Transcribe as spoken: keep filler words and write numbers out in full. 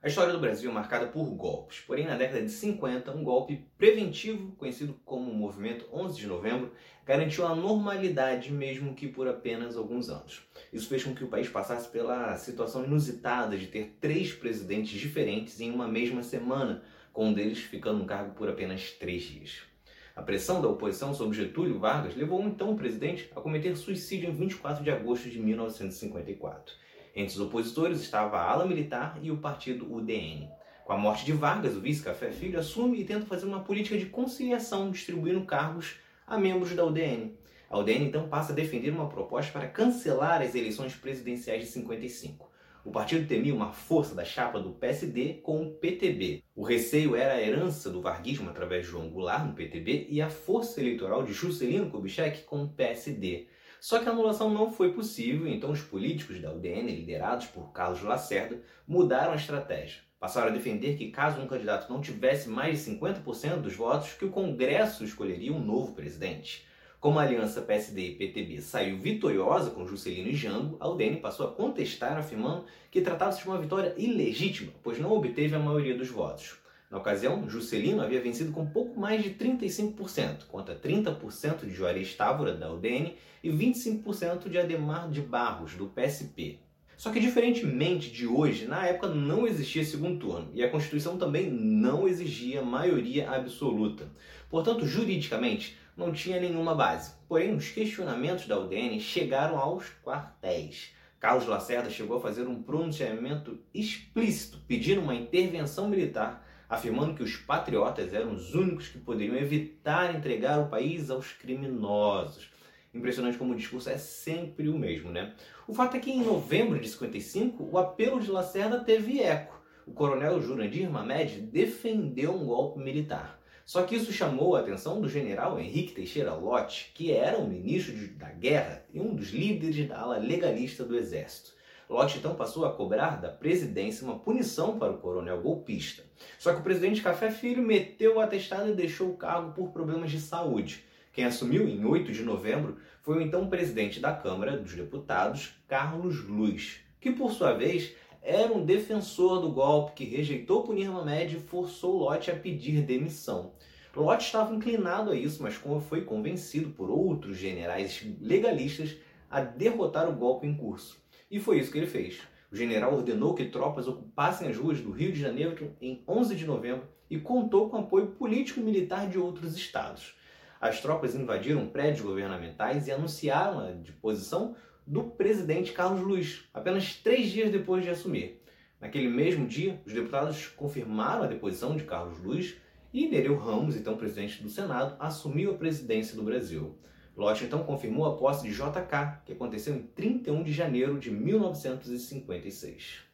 A história do Brasil é marcada por golpes, porém na década de cinquenta, um golpe preventivo, conhecido como o Movimento onze de novembro, garantiu a normalidade, mesmo que por apenas alguns anos. Isso fez com que o país passasse pela situação inusitada de ter três presidentes diferentes em uma mesma semana, com um deles ficando no cargo por apenas três dias. A pressão da oposição sobre Getúlio Vargas levou então o presidente a cometer suicídio em vinte e quatro de agosto de mil novecentos e cinquenta e quatro. Entre os opositores estava a ala militar e o partido U D N. Com a morte de Vargas, o vice Café Filho assume e tenta fazer uma política de conciliação, distribuindo cargos a membros da U D N. A U D N então passa a defender uma proposta para cancelar as eleições presidenciais de cinquenta e cinco. O partido temia uma força da chapa do P S D com o P T B. O receio era a herança do varguismo através de João Goulart no P T B e a força eleitoral de Juscelino Kubitschek com o P S D. Só que a anulação não foi possível, então os políticos da U D N, liderados por Carlos Lacerda, mudaram a estratégia. Passaram a defender que, caso um candidato não tivesse mais de cinquenta por cento dos votos, que o Congresso escolheria um novo presidente. Como a aliança P S D e P T B saiu vitoriosa com Juscelino e Jango, a U D N passou a contestar, afirmando que tratava-se de uma vitória ilegítima, pois não obteve a maioria dos votos. Na ocasião, Juscelino havia vencido com pouco mais de trinta e cinco por cento, contra trinta por cento de Juarez Távora, da U D N, e vinte e cinco por cento de Ademar de Barros, do P S P. Só que, diferentemente de hoje, na época não existia segundo turno, e a Constituição também não exigia maioria absoluta. Portanto, juridicamente, não tinha nenhuma base. Porém, os questionamentos da U D N chegaram aos quartéis. Carlos Lacerda chegou a fazer um pronunciamento explícito, pedindo uma intervenção militar, afirmando que os patriotas eram os únicos que poderiam evitar entregar o país aos criminosos. Impressionante como o discurso é sempre o mesmo, né? O fato é que em novembro de cinquenta e cinco, o apelo de Lacerda teve eco. O coronel Jurandir Mamede defendeu um golpe militar. Só que isso chamou a atenção do general Henrique Teixeira Lott, que era o ministro da Guerra e um dos líderes da ala legalista do Exército. Lott então passou a cobrar da presidência uma punição para o coronel golpista. Só que o presidente Café Filho meteu o atestado e deixou o cargo por problemas de saúde. Quem assumiu em oito de novembro foi o então presidente da Câmara dos Deputados, Carlos Luz, que por sua vez era um defensor do golpe que rejeitou punir Mamede e forçou Lott a pedir demissão. Lott estava inclinado a isso, mas foi convencido por outros generais legalistas a derrotar o golpe em curso. E foi isso que ele fez. O general ordenou que tropas ocupassem as ruas do Rio de Janeiro em onze de novembro e contou com apoio político e militar de outros estados. As tropas invadiram prédios governamentais e anunciaram a deposição do presidente Carlos Luz, apenas três dias depois de assumir. Naquele mesmo dia, os deputados confirmaram a deposição de Carlos Luz e Nereu Ramos, então presidente do Senado, assumiu a presidência do Brasil. Lott então confirmou a posse de J K, que aconteceu em trinta e um de janeiro de mil novecentos e cinquenta e seis.